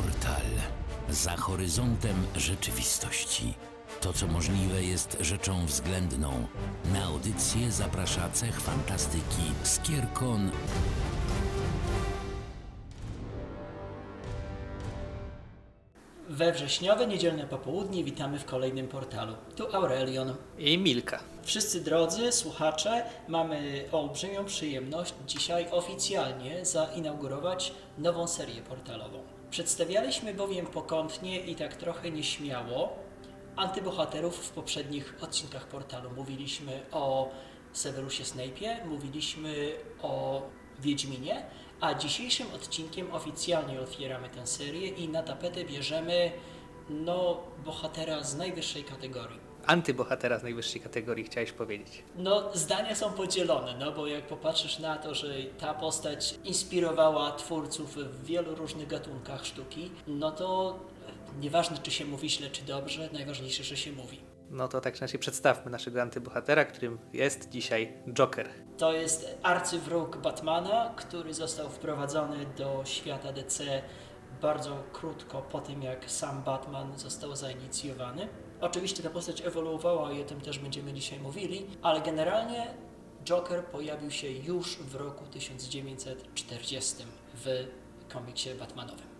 Portal. Za horyzontem rzeczywistości. To, co możliwe, jest rzeczą względną. Na audycję zaprasza Cech Fantastyki Skierkon. We wrześniowe, niedzielne popołudnie witamy w kolejnym portalu. Tu Aurelion. I Milka. Wszyscy drodzy słuchacze, mamy olbrzymią przyjemność dzisiaj oficjalnie zainaugurować nową serię portalową. Przedstawialiśmy bowiem pokątnie i tak trochę nieśmiało antybohaterów w poprzednich odcinkach portalu. Mówiliśmy o Severusie Snape'ie, mówiliśmy o Wiedźminie, a dzisiejszym odcinkiem oficjalnie otwieramy tę serię i na tapetę bierzemy bohatera z najwyższej kategorii. Antybohatera z najwyższej kategorii, chciałeś powiedzieć. Zdania są podzielone, bo jak popatrzysz na to, że ta postać inspirowała twórców w wielu różnych gatunkach sztuki, to nieważne, czy się mówi źle, czy dobrze, najważniejsze, że się mówi. To tak inaczej przedstawmy naszego antybohatera, którym jest dzisiaj Joker. To jest arcywróg Batmana, który został wprowadzony do świata DC bardzo krótko po tym, jak sam Batman został zainicjowany. Oczywiście ta postać ewoluowała i o tym też będziemy dzisiaj mówili, ale generalnie Joker pojawił się już w roku 1940 w komiksie Batmanowym.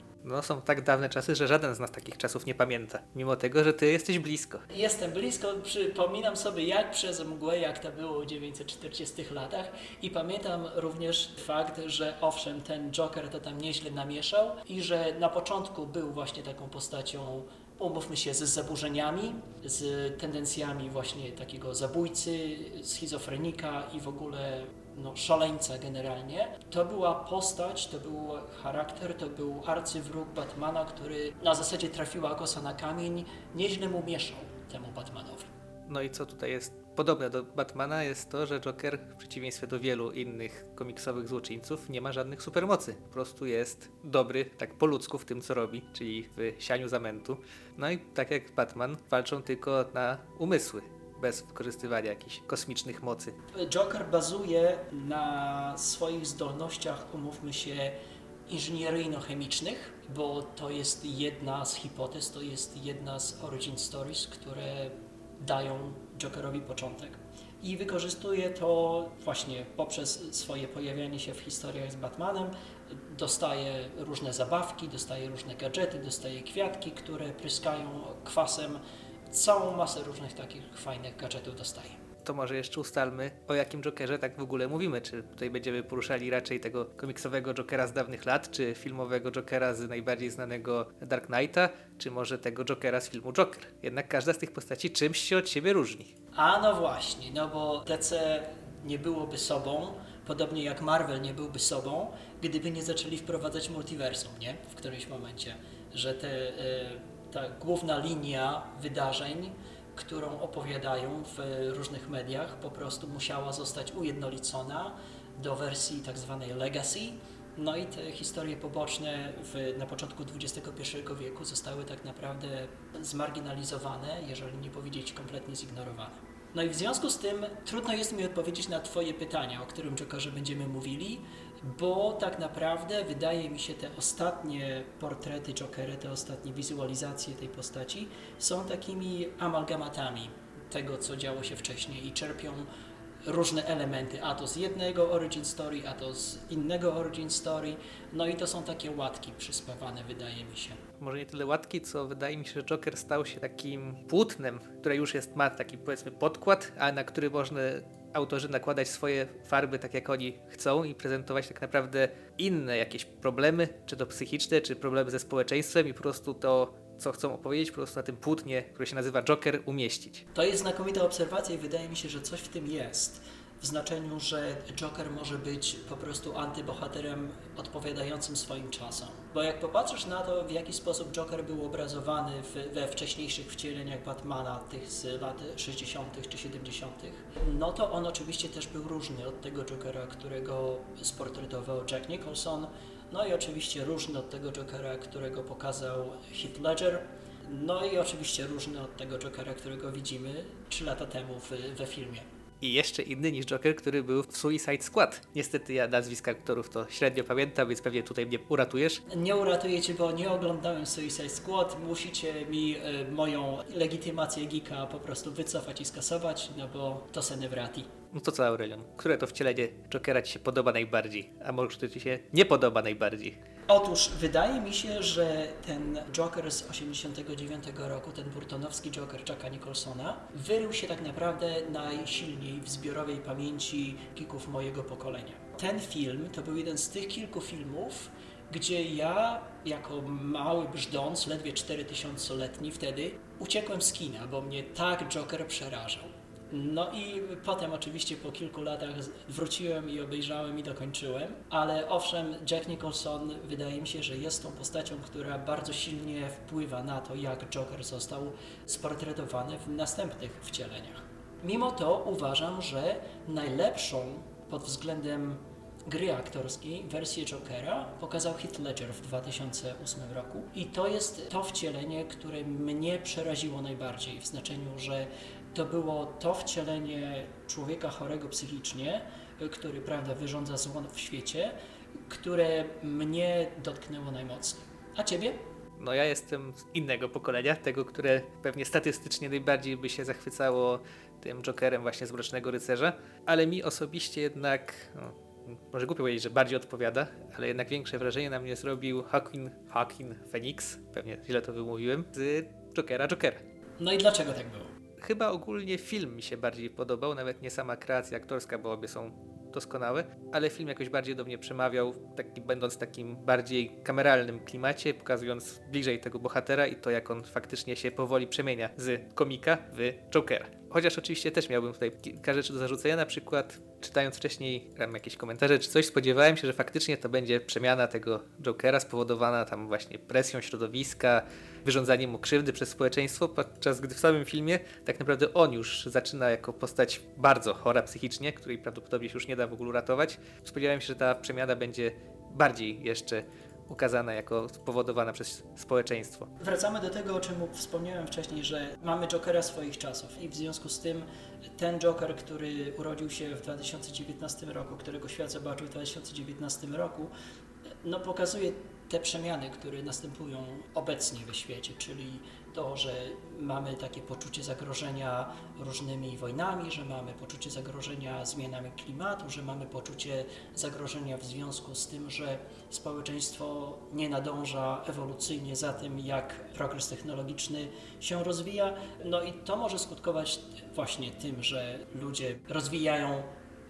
Są tak dawne czasy, że żaden z nas takich czasów nie pamięta. Mimo tego, że ty jesteś blisko. Jestem blisko, przypominam sobie jak przez mgłę, jak to było w 1940 latach i pamiętam również fakt, że owszem, ten Joker to tam nieźle namieszał i że na początku był właśnie taką postacią, umówmy się, z zaburzeniami, z tendencjami właśnie takiego zabójcy, schizofrenika i w ogóle szaleńca generalnie. To była postać, to był charakter, to był arcywróg Batmana, który na zasadzie trafiła kosa na kamień, nieźle mu mieszał temu Batmanowi. I co tutaj jest podobne do Batmana jest to, że Joker w przeciwieństwie do wielu innych komiksowych złoczyńców nie ma żadnych supermocy. Po prostu jest dobry, tak po ludzku w tym co robi, czyli w sianiu zamętu. I tak jak Batman walczą tylko na umysły, bez wykorzystywania jakichś kosmicznych mocy. Joker bazuje na swoich zdolnościach, umówmy się, inżynieryjno-chemicznych, bo to jest jedna z hipotez, to jest jedna z origin stories, które dają Jokerowi początek. I wykorzystuje to właśnie poprzez swoje pojawianie się w historiach z Batmanem. Dostaje różne zabawki, dostaje różne gadżety, dostaje kwiatki, które pryskają kwasem. Całą masę różnych takich fajnych gadżetów dostaje. To może jeszcze ustalmy, o jakim Jokerze tak w ogóle mówimy. Czy tutaj będziemy poruszali raczej tego komiksowego Jokera z dawnych lat, czy filmowego Jokera z najbardziej znanego Dark Knighta, czy może tego Jokera z filmu Joker. Jednak każda z tych postaci czymś się od siebie różni. Właśnie, bo DC nie byłoby sobą, podobnie jak Marvel nie byłby sobą, gdyby nie zaczęli wprowadzać multiversum, nie? W którymś momencie, że ta główna linia wydarzeń, którą opowiadają w różnych mediach, po prostu musiała zostać ujednolicona do wersji tak zwanej legacy. I te historie poboczne na początku XXI wieku zostały tak naprawdę zmarginalizowane, jeżeli nie powiedzieć kompletnie zignorowane. I w związku z tym trudno jest mi odpowiedzieć na Twoje pytania, o którym Jokerze będziemy mówili, bo tak naprawdę wydaje mi się te ostatnie portrety Jokera, te ostatnie wizualizacje tej postaci są takimi amalgamatami tego, co działo się wcześniej i czerpią różne elementy, a to z jednego origin story, a to z innego origin story, i to są takie łatki przyspawane, wydaje mi się. Może nie tyle łatki, co wydaje mi się, że Joker stał się takim płótnem, które już ma taki powiedzmy podkład, a na który można autorzy nakładać swoje farby tak jak oni chcą i prezentować tak naprawdę inne jakieś problemy, czy to psychiczne, czy problemy ze społeczeństwem i po prostu to co chcą opowiedzieć, po prostu na tym płótnie, które się nazywa Joker, umieścić. To jest znakomita obserwacja i wydaje mi się, że coś w tym jest. W znaczeniu, że Joker może być po prostu antybohaterem odpowiadającym swoim czasom. Bo jak popatrzysz na to, w jaki sposób Joker był obrazowany we wcześniejszych wcieleniach Batmana, tych z lat 60. czy 70., to on oczywiście też był różny od tego Jokera, którego sportretował Jack Nicholson, i oczywiście różny od tego Jokera, którego pokazał Heath Ledger, i oczywiście różny od tego Jokera, którego widzimy 3 lata temu we filmie. i jeszcze inny niż Joker, który był w Suicide Squad. Niestety ja nazwiska aktorów to średnio pamiętam, więc pewnie tutaj mnie uratujesz. Nie uratuję cię, bo nie oglądałem Suicide Squad. Musicie mi moją legitymację geeka po prostu wycofać i skasować, no bo to se nie wraci. No to co, Aurelion? Które to wcielenie Jokera ci się podoba najbardziej? A może to ci się nie podoba najbardziej? Otóż wydaje mi się, że ten Joker z 89 roku, ten burtonowski Joker Jacka Nicholsona, wyrył się tak naprawdę najsilniej w zbiorowej pamięci geeków mojego pokolenia. Ten film to był jeden z tych kilku filmów, gdzie ja, jako mały brzdąc, ledwie 4000-letni wtedy, uciekłem z kina, bo mnie tak Joker przerażał. No i potem oczywiście po kilku latach wróciłem i obejrzałem i dokończyłem, ale owszem, Jack Nicholson wydaje mi się, że jest tą postacią, która bardzo silnie wpływa na to, jak Joker został sportretowany w następnych wcieleniach. Mimo to uważam, że najlepszą pod względem gry aktorskiej wersję Jokera pokazał Heath Ledger w 2008 roku i to jest to wcielenie, które mnie przeraziło najbardziej, w znaczeniu, że to było to wcielenie człowieka chorego psychicznie, który, prawda, wyrządza zło w świecie, które mnie dotknęło najmocniej. A ciebie? No ja jestem z innego pokolenia, tego, które pewnie statystycznie najbardziej by się zachwycało tym Jokerem właśnie z Mrocznego Rycerza, ale mi osobiście jednak, może głupio powiedzieć, że bardziej odpowiada, ale jednak większe wrażenie na mnie zrobił Joaquin Phoenix, pewnie źle to wymówiłem, z Jokera. No i dlaczego tak było? Chyba ogólnie film mi się bardziej podobał, nawet nie sama kreacja aktorska, bo obie są doskonałe, ale film jakoś bardziej do mnie przemawiał, będąc w takim bardziej kameralnym klimacie, pokazując bliżej tego bohatera i to, jak on faktycznie się powoli przemienia z komika w Jokera. Chociaż oczywiście też miałbym tutaj kilka rzeczy do zarzucenia, na przykład czytając wcześniej tam jakieś komentarze czy coś, spodziewałem się, że faktycznie to będzie przemiana tego Jokera spowodowana tam właśnie presją środowiska, wyrządzaniem mu krzywdy przez społeczeństwo, podczas gdy w samym filmie tak naprawdę on już zaczyna jako postać bardzo chora psychicznie, której prawdopodobnie się już nie da w ogóle uratować. Spodziewałem się, że ta przemiana będzie bardziej jeszcze ukazana jako spowodowana przez społeczeństwo. Wracamy do tego, o czym wspomniałem wcześniej, że mamy Jokera swoich czasów i w związku z tym ten Joker, który urodził się w 2019 roku, którego świat zobaczył w 2019 roku, no pokazuje te przemiany, które następują obecnie we świecie, czyli to, że mamy takie poczucie zagrożenia różnymi wojnami, że mamy poczucie zagrożenia zmianami klimatu, że mamy poczucie zagrożenia w związku z tym, że społeczeństwo nie nadąża ewolucyjnie za tym, jak progres technologiczny się rozwija. No i to może skutkować właśnie tym, że ludzie rozwijają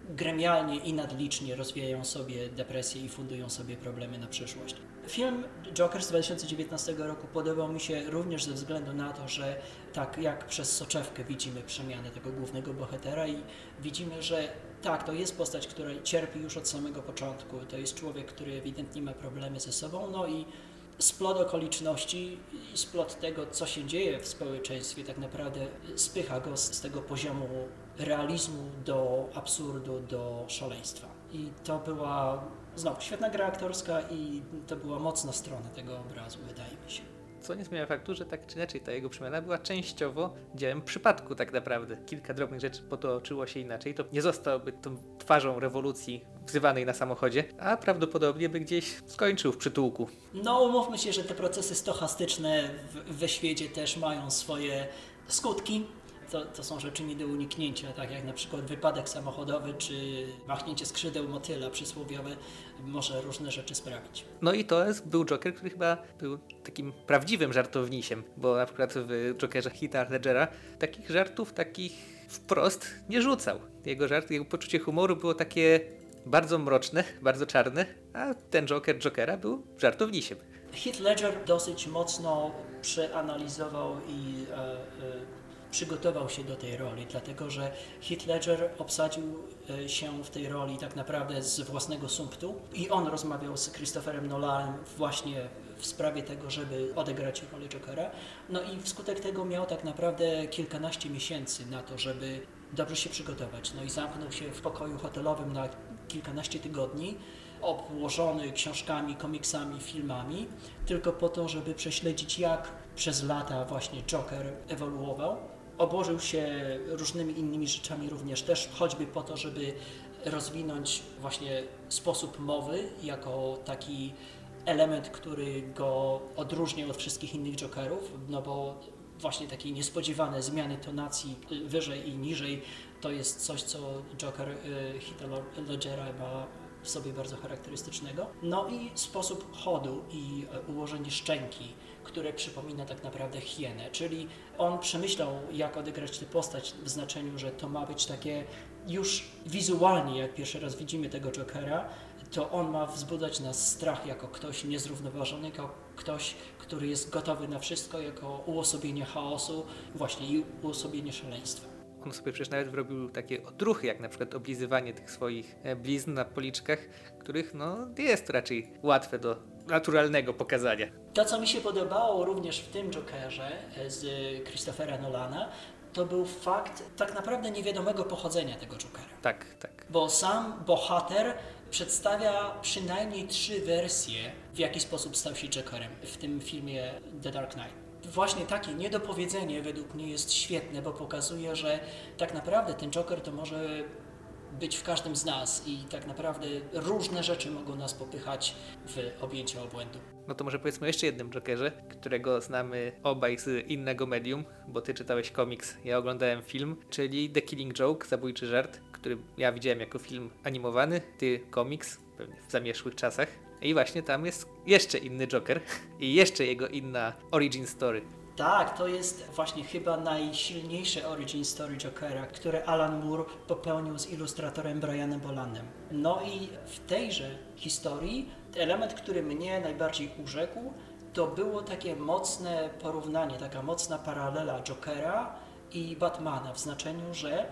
gremialnie i nadlicznie rozwijają sobie depresję i fundują sobie problemy na przyszłość. Film Joker z 2019 roku podobał mi się również ze względu na to, że tak jak przez soczewkę widzimy przemianę tego głównego bohatera i widzimy, że tak, to jest postać, która cierpi już od samego początku. To jest człowiek, który ewidentnie ma problemy ze sobą, no i splot okoliczności i splot tego, co się dzieje w społeczeństwie, tak naprawdę spycha go z tego poziomu realizmu do absurdu, do szaleństwa. I to była znowu świetna gra aktorska i to była mocna strona tego obrazu, wydaje mi się. Co nie zmienia faktu, że tak czy inaczej ta jego przemiana była częściowo dziełem przypadku tak naprawdę. Kilka drobnych rzeczy potoczyło się inaczej, to nie zostałby tą twarzą rewolucji wzywanej na samochodzie, a prawdopodobnie by gdzieś skończył w przytułku. No umówmy się, że te procesy stochastyczne we świecie też mają swoje skutki. To są rzeczy nie do uniknięcia, tak jak na przykład wypadek samochodowy czy machnięcie skrzydeł motyla przysłowiowe może różne rzeczy sprawić. No i to był Joker, który chyba był takim prawdziwym żartownisiem, bo na przykład w Jokerze Heatha Ledgera takich żartów wprost nie rzucał. Jego poczucie humoru było takie bardzo mroczne, bardzo czarne, a ten Joker Jokera był żartownisiem. Heath Ledger dosyć mocno przeanalizował i przygotował się do tej roli, dlatego że Heath Ledger obsadził się w tej roli tak naprawdę z własnego sumptu i on rozmawiał z Christopherem Nolanem właśnie w sprawie tego, żeby odegrać rolę Jokera. No i wskutek tego miał tak naprawdę kilkanaście miesięcy na to, żeby dobrze się przygotować. No i zamknął się w pokoju hotelowym na kilkanaście tygodni, obłożony książkami, komiksami, filmami, tylko po to, żeby prześledzić, jak przez lata właśnie Joker ewoluował. obłożył się różnymi innymi rzeczami również też, choćby po to, żeby rozwinąć właśnie sposób mowy jako taki element, który go odróżnił od wszystkich innych jokerów, no bo właśnie takie niespodziewane zmiany tonacji wyżej i niżej to jest coś, co Joker Heatha Ledgera ma w sobie bardzo charakterystycznego. No i sposób chodu i ułożenie szczęki, które przypomina tak naprawdę hienę, czyli on przemyślał, jak odegrać tę postać w znaczeniu, że to ma być takie już wizualnie, jak pierwszy raz widzimy tego Jokera, to on ma wzbudzać nas strach jako ktoś niezrównoważony, jako ktoś, który jest gotowy na wszystko, jako uosobienie chaosu, właśnie i uosobienie szaleństwa. On sobie przecież nawet robił takie odruchy, jak na przykład oblizywanie tych swoich blizn na policzkach, których no jest raczej łatwe do naturalnego pokazania. To, co mi się podobało również w tym Jokerze z Christophera Nolana, to był fakt tak naprawdę niewiadomego pochodzenia tego Jokera. Tak. Bo sam bohater przedstawia przynajmniej 3 wersje, w jaki sposób stał się Jokerem w tym filmie The Dark Knight. Właśnie takie niedopowiedzenie według mnie jest świetne, bo pokazuje, że tak naprawdę ten Joker to może być w każdym z nas i tak naprawdę różne rzeczy mogą nas popychać w objęcie obłędu. No to może powiedzmy jeszcze jednym Jokerze, którego znamy obaj z innego medium, bo ty czytałeś komiks, ja oglądałem film, czyli The Killing Joke, Zabójczy Żart, który ja widziałem jako film animowany, ty komiks, pewnie w zamierzchłych czasach. I właśnie tam jest jeszcze inny Joker i jeszcze jego inna origin story. Tak, to jest właśnie chyba najsilniejsze origin story Jokera, które Alan Moore popełnił z ilustratorem Brianem Bolanem. No i w tejże historii element, który mnie najbardziej urzekł, to było takie mocne porównanie, taka mocna paralela Jokera i Batmana w znaczeniu, że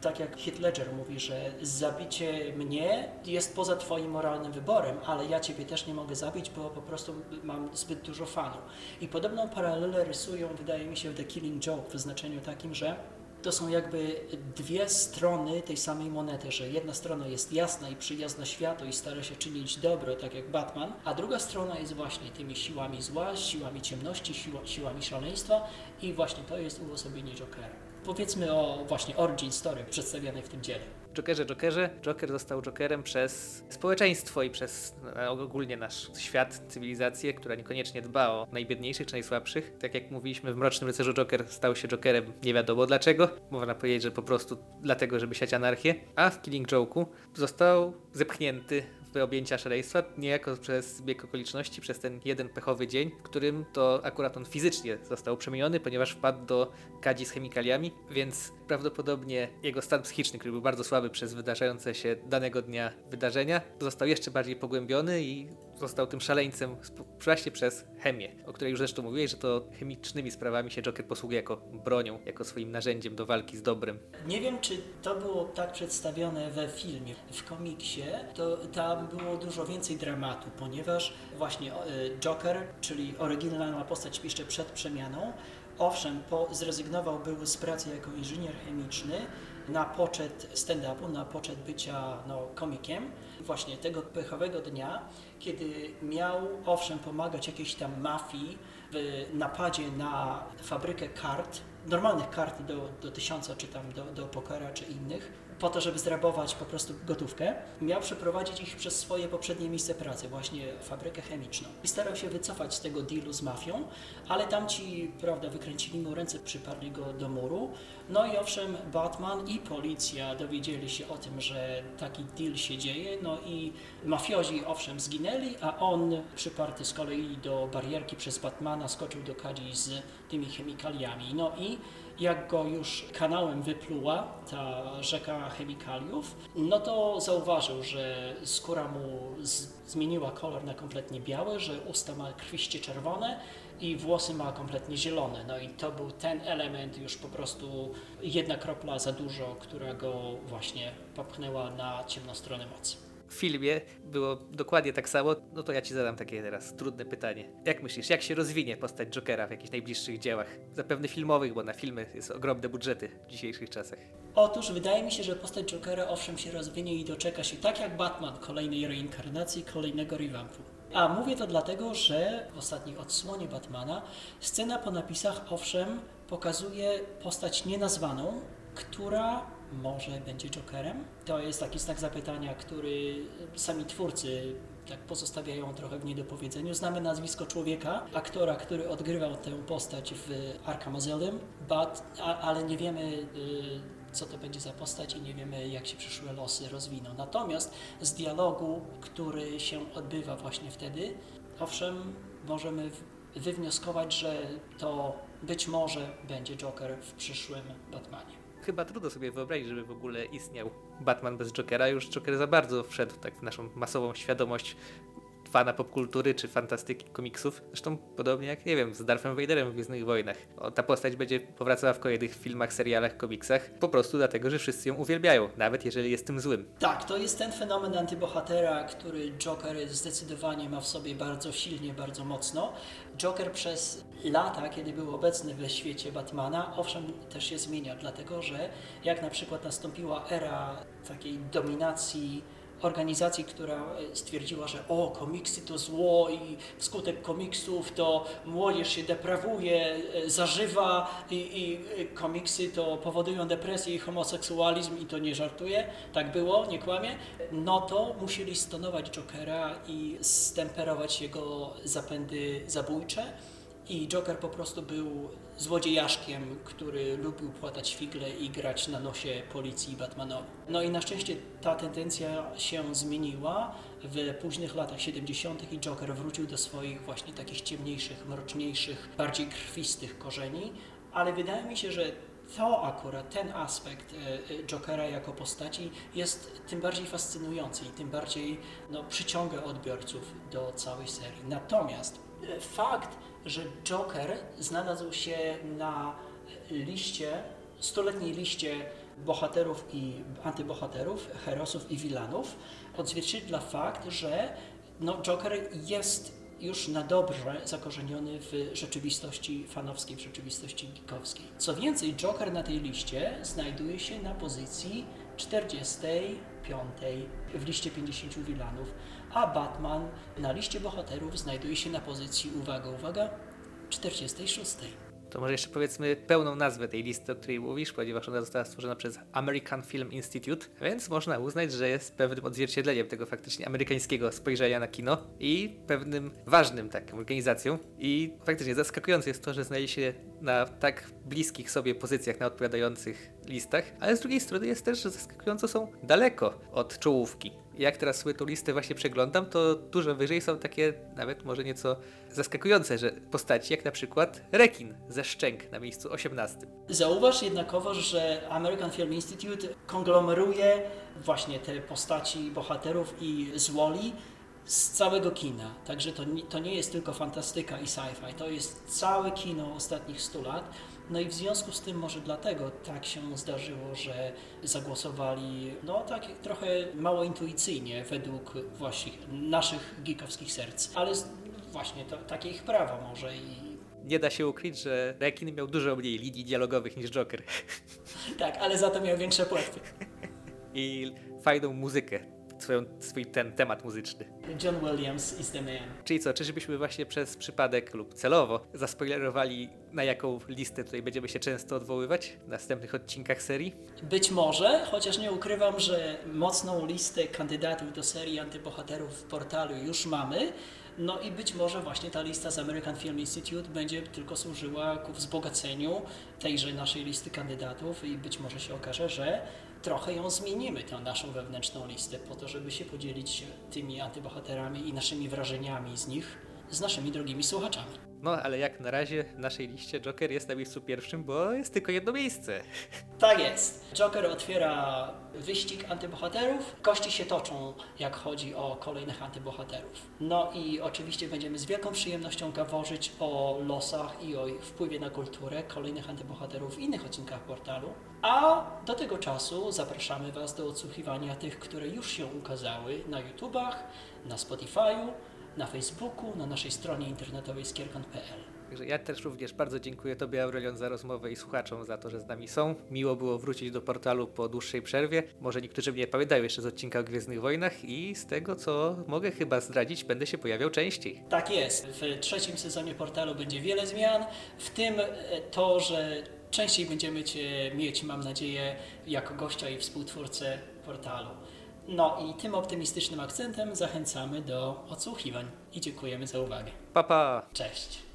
tak jak Heath Ledger mówi, że zabicie mnie jest poza twoim moralnym wyborem, ale ja ciebie też nie mogę zabić, bo po prostu mam zbyt dużo fanów. I podobną paralelę rysują, wydaje mi się, The Killing Joke w znaczeniu takim, że to są jakby 2 strony tej samej monety, że jedna strona jest jasna i przyjazna światu i stara się czynić dobro, tak jak Batman, a druga strona jest właśnie tymi siłami zła, siłami ciemności, siłami szaleństwa i właśnie to jest uosobienie Jokera. Powiedzmy o właśnie origin story przedstawianej w tym dziele. Jokerze, Joker został Jokerem przez społeczeństwo i przez ogólnie nasz świat, cywilizację, która niekoniecznie dba o najbiedniejszych czy najsłabszych. Tak jak mówiliśmy w Mrocznym Rycerzu, Joker stał się Jokerem nie wiadomo dlaczego. Można powiedzieć, że po prostu dlatego, żeby siać anarchię. A w Killing Joke'u został zepchnięty w objęcia szaleństwa, niejako przez bieg okoliczności, przez ten jeden pechowy dzień, w którym to akurat on fizycznie został przemieniony, ponieważ wpadł do kadzi z chemikaliami, więc prawdopodobnie jego stan psychiczny, który był bardzo słaby przez wydarzające się danego dnia wydarzenia, został jeszcze bardziej pogłębiony i został tym szaleńcem właśnie przez chemię, o której już zresztą mówiłeś, że to chemicznymi sprawami się Joker posługuje jako bronią, jako swoim narzędziem do walki z dobrem. Nie wiem, czy to było tak przedstawione we filmie. W komiksie to tam było dużo więcej dramatu, ponieważ właśnie Joker, czyli oryginalna postać jeszcze przed przemianą, owszem, zrezygnował był z pracy jako inżynier chemiczny na poczet stand-upu, na poczet bycia komikiem. Właśnie tego pechowego dnia, kiedy miał owszem pomagać jakiejś tam mafii w napadzie na fabrykę kart, normalnych kart do 1000 czy tam do pokera czy innych, po to, żeby zrabować po prostu gotówkę, miał przeprowadzić ich przez swoje poprzednie miejsce pracy, właśnie fabrykę chemiczną. I starał się wycofać z tego dealu z mafią, ale tamci, wykręcili mu ręce, przyparli go do muru. No i owszem, Batman i policja dowiedzieli się o tym, że taki deal się dzieje, no i mafiozi owszem zginęli, a on, przyparty z kolei do barierki przez Batmana, skoczył do kadzi z tymi chemikaliami. No i jak go już kanałem wypluła ta rzeka chemikaliów, no to zauważył, że skóra mu zmieniła kolor na kompletnie biały, że usta ma krwiście czerwone i włosy ma kompletnie zielone. No i to był ten element już po prostu jedna kropla za dużo, która go właśnie popchnęła na ciemną stronę mocy. W filmie było dokładnie tak samo, no to ja ci zadam takie teraz trudne pytanie. Jak myślisz, jak się rozwinie postać Jokera w jakichś najbliższych dziełach? Zapewne filmowych, bo na filmy jest ogromne budżety w dzisiejszych czasach. Otóż wydaje mi się, że postać Jokera owszem się rozwinie i doczeka się, tak jak Batman, kolejnej reinkarnacji, kolejnego rewampu. A mówię to dlatego, że w ostatniej odsłonie Batmana scena po napisach, owszem, pokazuje postać nienazwaną, która może będzie Jokerem. To jest taki znak zapytania, który sami twórcy tak pozostawiają trochę w niedopowiedzeniu. Znamy nazwisko człowieka, aktora, który odgrywał tę postać w Arkham Asylum, ale nie wiemy, co to będzie za postać i nie wiemy, jak się przyszłe losy rozwiną. Natomiast z dialogu, który się odbywa właśnie wtedy, owszem, możemy wywnioskować, że to być może będzie Joker w przyszłym Batmanie. Chyba trudno sobie wyobrazić, żeby w ogóle istniał Batman bez Jokera. Już Joker za bardzo wszedł tak w naszą masową świadomość fana popkultury czy fantastyki komiksów. Zresztą podobnie jak, nie wiem, z Darthem Vaderem w Gwiezdnych Wojnach. Ta postać będzie powracała w kolejnych filmach, serialach, komiksach po prostu dlatego, że wszyscy ją uwielbiają, nawet jeżeli jest tym złym. Tak, to jest ten fenomen antybohatera, który Joker zdecydowanie ma w sobie bardzo silnie, bardzo mocno. Joker przez lata, kiedy był obecny we świecie Batmana, owszem, też się zmienia, dlatego że jak na przykład nastąpiła era takiej dominacji organizacji, która stwierdziła, że komiksy to zło i wskutek komiksów to młodzież się deprawuje, zażywa i komiksy to powodują depresję i homoseksualizm i to nie żartuje, tak było, nie kłamie, no to musieli stonować Jokera i stemperować jego zapędy zabójcze. I Joker po prostu był złodziejaszkiem, który lubił płatać figle i grać na nosie policji i Batmanowi. No i na szczęście ta tendencja się zmieniła w późnych latach 70. i Joker wrócił do swoich właśnie takich ciemniejszych, mroczniejszych, bardziej krwistych korzeni, ale wydaje mi się, że to akurat, ten aspekt Jokera jako postaci jest tym bardziej fascynujący i tym bardziej przyciąga odbiorców do całej serii. Natomiast fakt, że Joker znalazł się na liście, stuletniej liście bohaterów i antybohaterów, herosów i wilanów, odzwierciedla fakt, że Joker jest już na dobrze zakorzeniony w rzeczywistości fanowskiej, w rzeczywistości geekowskiej. Co więcej, Joker na tej liście znajduje się na pozycji 45 w liście 50 wilanów, a Batman na liście bohaterów znajduje się na pozycji, uwaga, uwaga, 46. To może jeszcze powiedzmy pełną nazwę tej listy, o której mówisz, ponieważ ona została stworzona przez American Film Institute, więc można uznać, że jest pewnym odzwierciedleniem tego faktycznie amerykańskiego spojrzenia na kino i pewnym ważnym taką organizacją. I faktycznie zaskakujące jest to, że znajdzie się na tak bliskich sobie pozycjach na odpowiadających listach, ale z drugiej strony jest też, że zaskakująco są daleko od czołówki. Jak teraz sobie tą listę właśnie przeglądam, to dużo wyżej są takie nawet może nieco zaskakujące, że postaci jak na przykład rekin ze Szczęk na miejscu 18. Zauważ jednakowo, że American Film Institute konglomeruje właśnie te postaci bohaterów i złoli z całego kina. Także to nie jest tylko fantastyka i sci-fi, to jest całe kino ostatnich 100 lat. No i w związku z tym może dlatego tak się zdarzyło, że zagłosowali tak trochę mało intuicyjnie według właśnie naszych geekowskich serc. Ale właśnie takie ich prawo może i... Nie da się ukryć, że rekin miał dużo mniej linii dialogowych niż Joker. Tak, ale za to miał większe płetwy. I fajną muzykę. Swój ten temat muzyczny. John Williams is the man. Czyli co, czyżbyśmy właśnie przez przypadek lub celowo zaspoilerowali, na jaką listę tutaj będziemy się często odwoływać w następnych odcinkach serii? Być może, chociaż nie ukrywam, że mocną listę kandydatów do serii antybohaterów w portalu już mamy. No i być może właśnie ta lista z American Film Institute będzie tylko służyła ku wzbogaceniu tejże naszej listy kandydatów i być może się okaże, że trochę ją zmienimy, tę naszą wewnętrzną listę, po to, żeby się podzielić tymi antybohaterami i naszymi wrażeniami z nich z naszymi drogimi słuchaczami. Ale jak na razie w naszej liście Joker jest na miejscu pierwszym, bo jest tylko jedno miejsce. Tak jest. Joker otwiera wyścig antybohaterów. Kości się toczą, jak chodzi o kolejnych antybohaterów. No i oczywiście będziemy z wielką przyjemnością gaworzyć o losach i o ich wpływie na kulturę kolejnych antybohaterów w innych odcinkach portalu. A do tego czasu zapraszamy Was do odsłuchiwania tych, które już się ukazały na YouTubach, na Spotify'u, na Facebooku, na naszej stronie internetowej skierkon.pl. Także ja też również bardzo dziękuję Tobie, Aurelion, za rozmowę i słuchaczom za to, że z nami są. Miło było wrócić do portalu po dłuższej przerwie. Może niektórzy mnie pamiętają jeszcze z odcinka o Gwiezdnych Wojnach i z tego, co mogę chyba zdradzić, będę się pojawiał częściej. Tak jest. W trzecim sezonie portalu będzie wiele zmian, w tym to, że częściej będziemy Cię mieć, mam nadzieję, jako gościa i współtwórcę portalu. No i tym optymistycznym akcentem zachęcamy do odsłuchiwań i dziękujemy za uwagę. Pa, pa! Cześć!